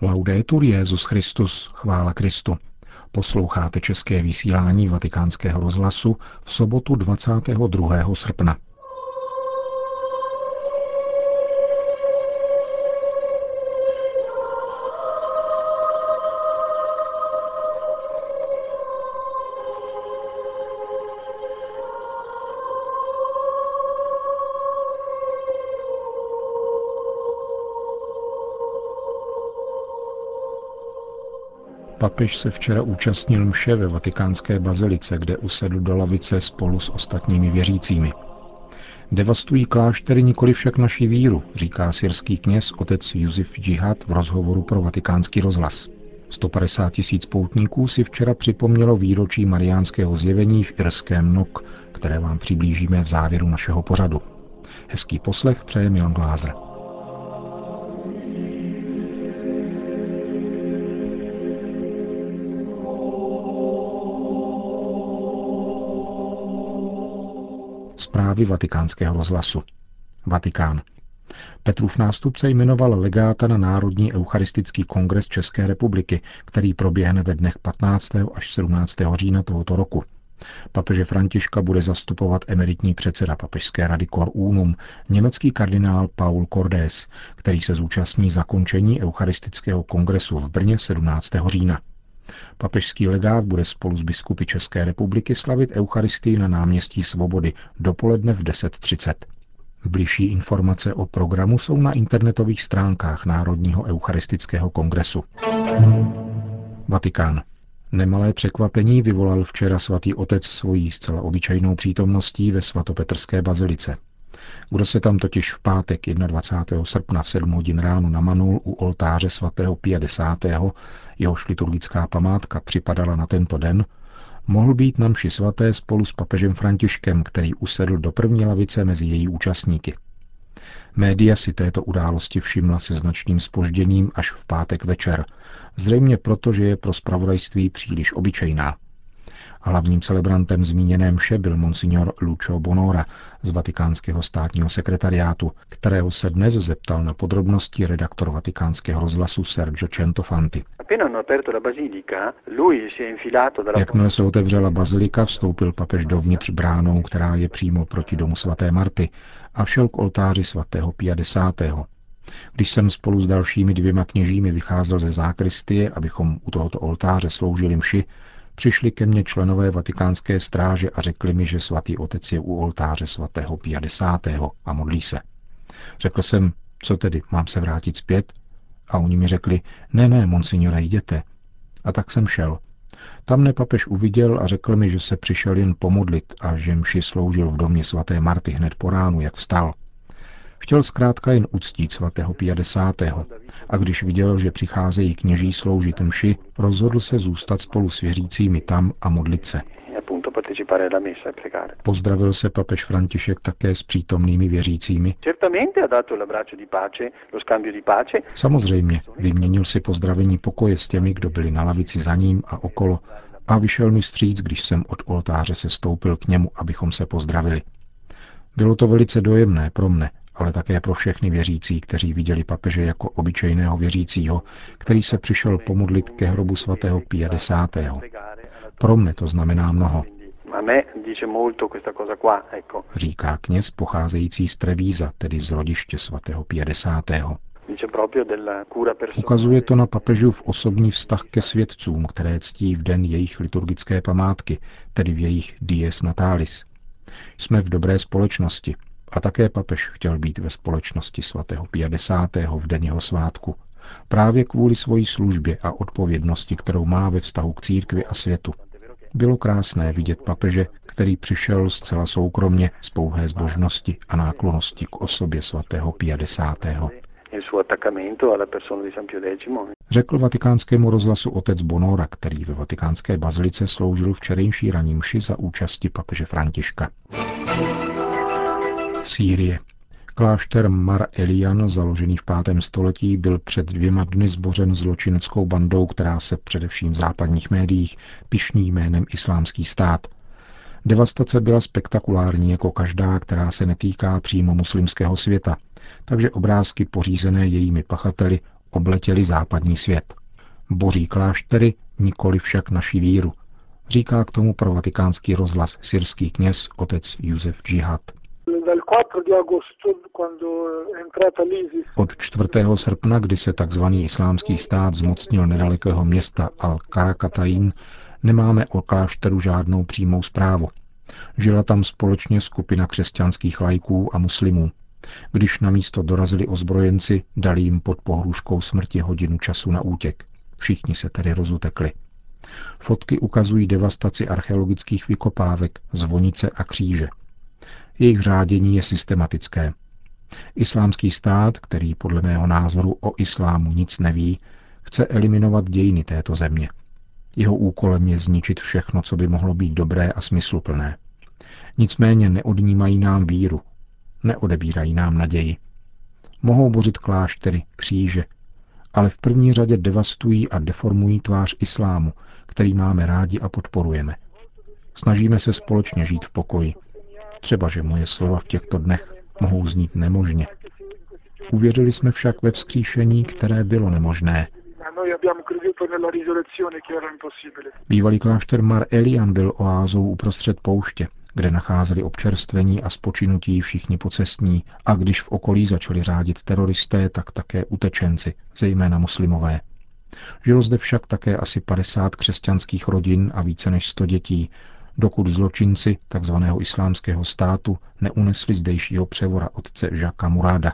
Laudetur Jesus Christus, chvála Kristu. Posloucháte české vysílání Vatikánského rozhlasu v sobotu 22. srpna. Papež se včera účastnil mše ve vatikánské bazilice, kde usedl do lavice spolu s ostatními věřícími. Devastují kláštery, nikoli však naši víru, říká syrský kněz otec Josef Jihad v rozhovoru pro Vatikánský rozhlas. 150 tisíc poutníků si včera připomnělo výročí mariánského zjevení v irském Knock, které vám přiblížíme v závěru našeho pořadu. Hezký poslech přeje Milan Glázer. Zprávy Vatikánského rozhlasu. Vatikán. Petrův nástupce jmenoval legáta na Národní eucharistický kongres České republiky, který proběhne ve dnech 15. až 17. října tohoto roku. Papeže Františka bude zastupovat emeritní předseda Papežské rady Cor Unum, německý kardinál Paul Cordes, který se zúčastní zakončení eucharistického kongresu v Brně 17. října. Papežský legát bude spolu s biskupy České republiky slavit eucharistii na náměstí Svobody dopoledne v 10:30. Bližší informace o programu jsou na internetových stránkách Národního eucharistického kongresu. Vatikán. Nemalé překvapení vyvolal včera svatý otec svojí zcela obyčejnou přítomností ve svatopetrské bazilice. Kdo se tam totiž v pátek 21. srpna v 7 hodin ráno namanul u oltáře svatého Pia X., jehož liturgická památka připadala na tento den, mohl být na mši svaté spolu s papežem Františkem, který usedl do první lavice mezi její účastníky. Média si této události všimla se značným zpožděním až v pátek večer, zřejmě proto, že je pro zpravodajství příliš obyčejná. Hlavním celebrantem zmíněné mše byl monsignor Lucio Bonora z Vatikánského státního sekretariátu, kterého se dnes zeptal na podrobnosti redaktor Vatikánského rozhlasu Sergio Centofanti. Jakmile se otevřela bazilika, vstoupil papež dovnitř bránou, která je přímo proti domu svaté Marty, a šel k oltáři svatého Pia X. Když jsem spolu s dalšími dvěma kněžími vycházel ze zákristie, abychom u tohoto oltáře sloužili mši, přišli ke mně členové Vatikánské stráže a řekli mi, že svatý otec je u oltáře svatého Pia X. a modlí se. Řekl jsem, co tedy, mám se vrátit zpět? A oni mi řekli, ne, monsignore, jděte. A tak jsem šel. Tam mne papež uviděl a řekl mi, že se přišel jen pomodlit a že mši sloužil v domě svaté Marty hned po ránu, jak vstal. Chtěl zkrátka jen uctít svatého Pia X. A když viděl, že přicházejí kněží sloužit mši, rozhodl se zůstat spolu s věřícími tam a modlit se. Pozdravil se papež František také s přítomnými věřícími. Samozřejmě, vyměnil si pozdravení pokoje s těmi, kdo byli na lavici za ním a okolo, a vyšel mi vstříc, když jsem od oltáře se stoupil k němu, abychom se pozdravili. Bylo to velice dojemné pro mne, ale také pro všechny věřící, kteří viděli papeže jako obyčejného věřícího, který se přišel pomodlit ke hrobu svatého Pia X. Pro mne to znamená mnoho, říká kněz pocházející z Trevíza, tedy z rodiště svatého Pia X. Ukazuje to na papežův osobní vztah ke světcům, které ctí v den jejich liturgické památky, tedy v jejich dies natalis. Jsme v dobré společnosti. A také papež chtěl být ve společnosti svatého Pia X. v den jeho svátku, právě kvůli svojí službě a odpovědnosti, kterou má ve vztahu k církvi a světu. Bylo krásné vidět papeže, který přišel zcela soukromně z pouhé zbožnosti a náklonnosti k osobě svatého Pia X. Řekl Vatikánskému rozhlasu otec Bonora, který ve vatikánské bazilice sloužil včerejší ranní mši za účasti papeže Františka. Sýrie. Klášter Mar Elian, založený v 5. století, byl před 2 dny zbořen zločineckou bandou, která se především v západních médiích pyšní jménem Islámský stát. Devastace byla spektakulární jako každá, která se netýká přímo muslimského světa, takže obrázky pořízené jejími pachateli obletěly západní svět. Boří kláštery, nikoli však naši víru, říká k tomu pro Vatikánský rozhlas syrský kněz otec Josef Jihad. Od 4. srpna, kdy se tzv. Islámský stát zmocnil nedalekého města Al Karakatain, nemáme o klášteru žádnou přímou zprávu. Žila tam společně skupina křesťanských laiků a muslimů. Když na místo dorazili ozbrojenci, dali jim pod pohrůžkou smrti hodinu času na útěk. Všichni se tedy rozutekli. Fotky ukazují devastaci archeologických vykopávek, zvonice a kříže. Jejich řádění je systematické. Islámský stát, který podle mého názoru o islámu nic neví, chce eliminovat dějiny této země. Jeho úkolem je zničit všechno, co by mohlo být dobré a smysluplné. Nicméně neodnímají nám víru, neodebírají nám naději. Mohou bořit kláštery, kříže, ale v první řadě devastují a deformují tvář islámu, který máme rádi a podporujeme. Snažíme se společně žít v pokoji. Třeba, že moje slova v těchto dnech mohou znít nemožně. Uvěřili jsme však ve vzkříšení, které bylo nemožné. Bývalý klášter Mar Elian byl oázou uprostřed pouště, kde nacházeli občerstvení a spočinutí všichni pocestní, a když v okolí začali řádit teroristé, tak také utečenci, zejména muslimové. Žilo zde však také asi 50 křesťanských rodin a více než 100 dětí, dokud zločinci tzv. Islámského státu neunesli zdejšího převora otce Jacquesa Mourada.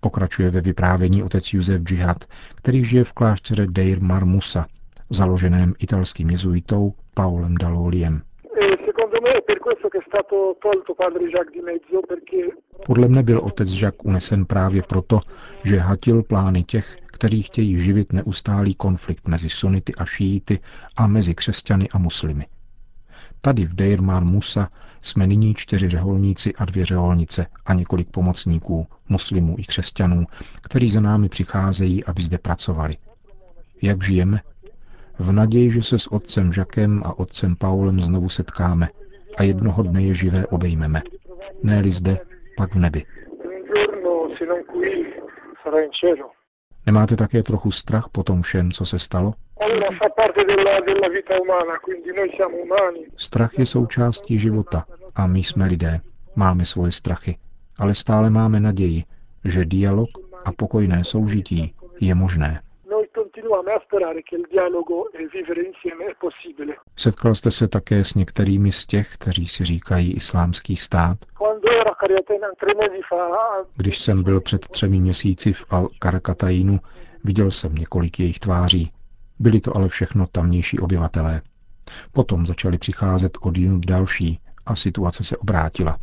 Pokračuje ve vyprávění otec Josef Jihad, který žije v klášteře Deir Mar Musa, založeném italským jezuitou Paulem Daloliem. Podle mne byl otec Jacques unesen právě proto, že hatil plány těch, kteří chtějí živit neustálý konflikt mezi sunity a šíity a mezi křesťany a muslimy. Tady v Deir Mar Musa jsme nyní 4 řeholníci a 2 řeholnice a několik pomocníků, muslimů i křesťanů, kteří za námi přicházejí, aby zde pracovali. Jak žijeme? V naději, že se s otcem Jacquesem a otcem Paulem znovu setkáme a jednoho dne je živé obejmeme. Ne-li zde, pak v nebi. Nemáte také trochu strach po tom všem, co se stalo? Strach je součástí života a my jsme lidé. Máme svoje strachy, ale stále máme naději, že dialog a pokojné soužití je možné. Setkal jste se také s některými z těch, kteří si říkají Islámský stát? Když jsem byl před 3 měsíci v Al Karakatajnu, viděl jsem několik jejich tváří. Byli to ale všechno tamnější obyvatelé. Potom začali přicházet odjinud další a situace se obrátila.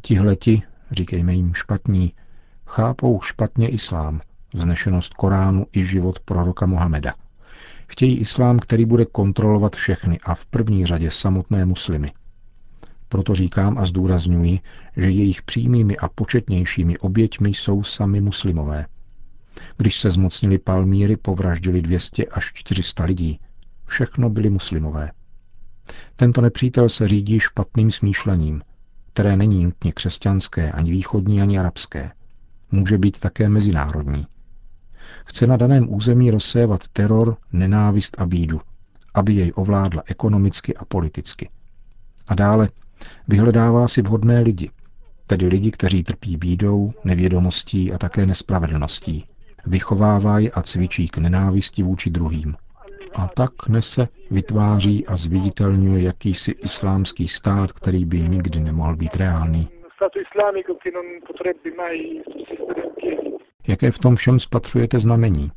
Tihleti, říkejme jim špatní, chápou špatně islám, vznešenost Koránu i život proroka Mohameda. Chtějí islám, který bude kontrolovat všechny a v první řadě samotné muslimy. Proto říkám a zdůrazňuji, že jejich přímými a početnějšími oběťmi jsou sami muslimové. Když se zmocnili Palmýry, povraždili 200 až 400 lidí. Všechno byli muslimové. Tento nepřítel se řídí špatným smýšlením, které není nutně křesťanské, ani východní, ani arabské. Může být také mezinárodní. Chce na daném území rozsévat teror, nenávist a bídu, aby jej ovládla ekonomicky a politicky. A dále vyhledává si vhodné lidi, tedy lidi, kteří trpí bídou, nevědomostí a také nespravedlností. Vychovává je a cvičí k nenávisti vůči druhým. A tak nese, vytváří a zviditelňuje jakýsi islámský stát, který by nikdy nemohl být reálný. Jaké v tom všem spatřujete znamení?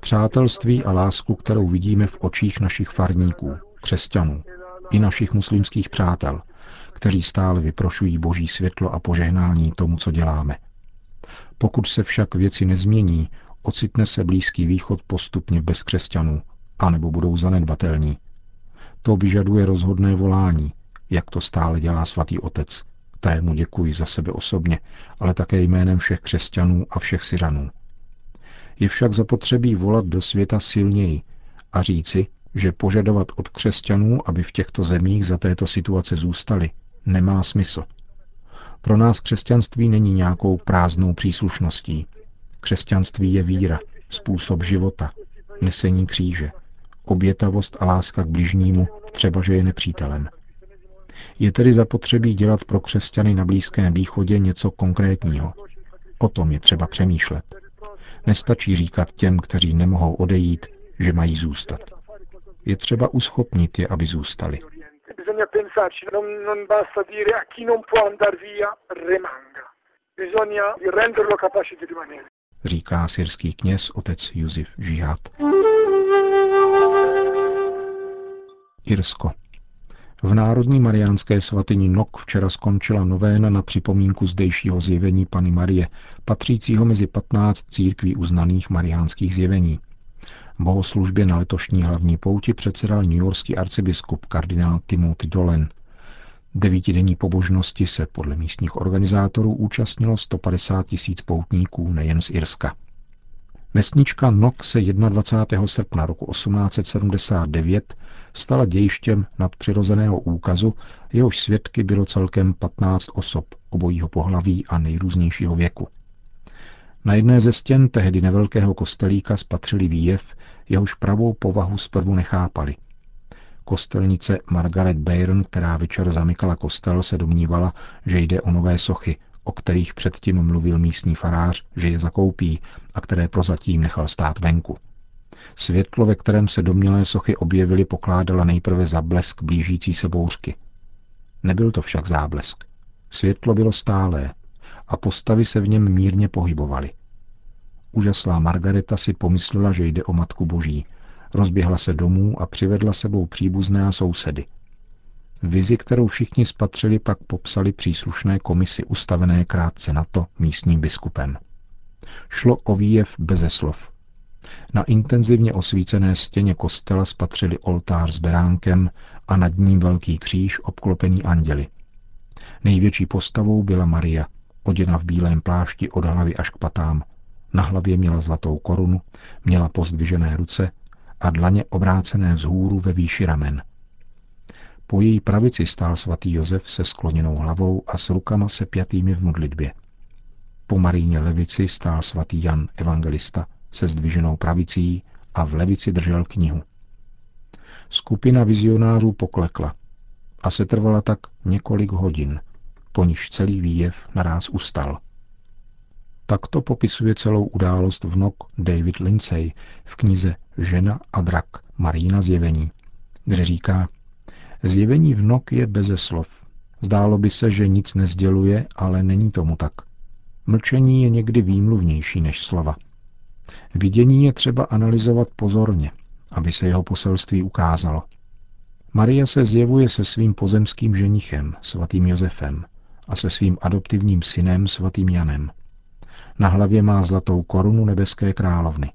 Přátelství a lásku, kterou vidíme v očích našich farníků, křesťanů, i našich muslimských přátel, kteří stále vyprošují boží světlo a požehnání tomu, co děláme. Pokud se však věci nezmění, ocitne se Blízký východ postupně bez křesťanů, anebo budou zanedbatelní. To vyžaduje rozhodné volání, jak to stále dělá svatý otec, kterému děkuji za sebe osobně, ale také jménem všech křesťanů a všech Syřanů. Je však zapotřebí volat do světa silněji a říci, že požadovat od křesťanů, aby v těchto zemích za této situace zůstali, nemá smysl. Pro nás křesťanství není nějakou prázdnou příslušností. Křesťanství je víra, způsob života, nesení kříže, obětavost a láska k bližnímu, třeba že je nepřítelem. Je tedy zapotřebí dělat pro křesťany na Blízkém východě něco konkrétního. O tom je třeba přemýšlet. Nestačí říkat těm, kteří nemohou odejít, že mají zůstat. Je třeba uschopnit je, aby zůstali. Říká syrský kněz otec Josef Jihad. Irsko. V národní mariánské svatyni Knock včera skončila novéna na připomínku zdejšího zjevení Panny Marie, patřícího mezi 15 církví uznaných mariánských zjevení. Bohoslužbě na letošní hlavní pouti předsedal newyorský arcibiskup kardinál Timothy Dolan. Devítidenní pobožnosti se podle místních organizátorů účastnilo 150 tisíc poutníků nejen z Irska. Vesnička Knock se 21. srpna roku 1879 stala dějištěm nadpřirozeného úkazu, jehož svědky bylo celkem 15 osob obojího pohlaví a nejrůznějšího věku. Na jedné ze stěn tehdy nevelkého kostelíka spatřili výjev, jehož pravou povahu zprvu nechápali. Kostelnice Margaret Byron, která večer zamykala kostel, se domnívala, že jde o nové sochy, o kterých předtím mluvil místní farář, že je zakoupí a které prozatím nechal stát venku. Světlo, ve kterém se domnělé sochy objevily, pokládala nejprve za blesk blížící se bouřky. Nebyl to však záblesk. Světlo bylo stálé a postavy se v něm mírně pohybovaly. Úžaslá Margareta si pomyslela, že jde o Matku Boží. Rozběhla se domů a přivedla sebou příbuzné a sousedy. Vizi, kterou všichni spatřili, pak popsali příslušné komisi ustavené krátce na to místním biskupem. Šlo o výjev beze slov. Na intenzivně osvícené stěně kostela spatřili oltář s beránkem a nad ním velký kříž obklopený anděli. Největší postavou byla Maria, oděna v bílém plášti od hlavy až k patám. Na hlavě měla zlatou korunu, měla pozdvižené ruce a dlaně obrácené vzhůru ve výši ramen. Po její pravici stál svatý Josef se skloněnou hlavou a s rukama sepjatými v modlitbě. Po Marijně levici stál svatý Jan Evangelista se zdviženou pravicí a v levici držel knihu. Skupina vizionářů poklekla a setrvala tak několik hodin, po níž celý výjev naráz ustal. Takto popisuje celou událost v Knock David Lindsay v knize Žena a drak. Marijina zjevení, kde říká: zjevení v Knock je beze slov. Zdálo by se, že nic nezděluje, ale není tomu tak. Mlčení je někdy výmluvnější než slova. Vidění je třeba analyzovat pozorně, aby se jeho poselství ukázalo. Maria se zjevuje se svým pozemským ženichem, svatým Josefem, a se svým adoptivním synem, svatým Janem. Na hlavě má zlatou korunu nebeské královny.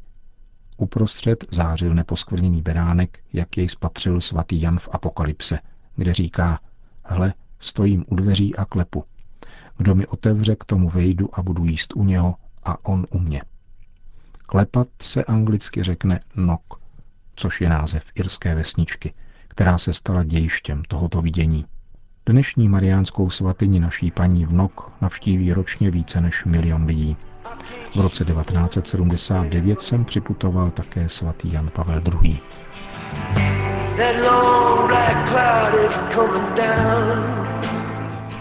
Uprostřed zářil neposkvrněný beránek, jak jej spatřil svatý Jan v Apokalypse, kde říká: hle, stojím u dveří a klepu. Kdo mi otevře, k tomu vejdu a budu jíst u něho a on u mě. Klepat se anglicky řekne knock, což je název irské vesničky, která se stala dějištěm tohoto vidění. Dnešní mariánskou svatyni Naší Paní v Knock navštíví ročně více než 1 milion lidí. V roce 1979 sem připutoval také svatý Jan Pavel II.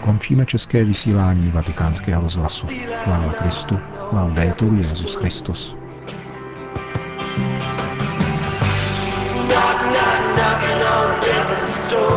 Končíme české vysílání Vatikánského rozhlasu. Chvála Kristu, laudetur Jesus Christus. Knock, knock, knocking on heaven's door.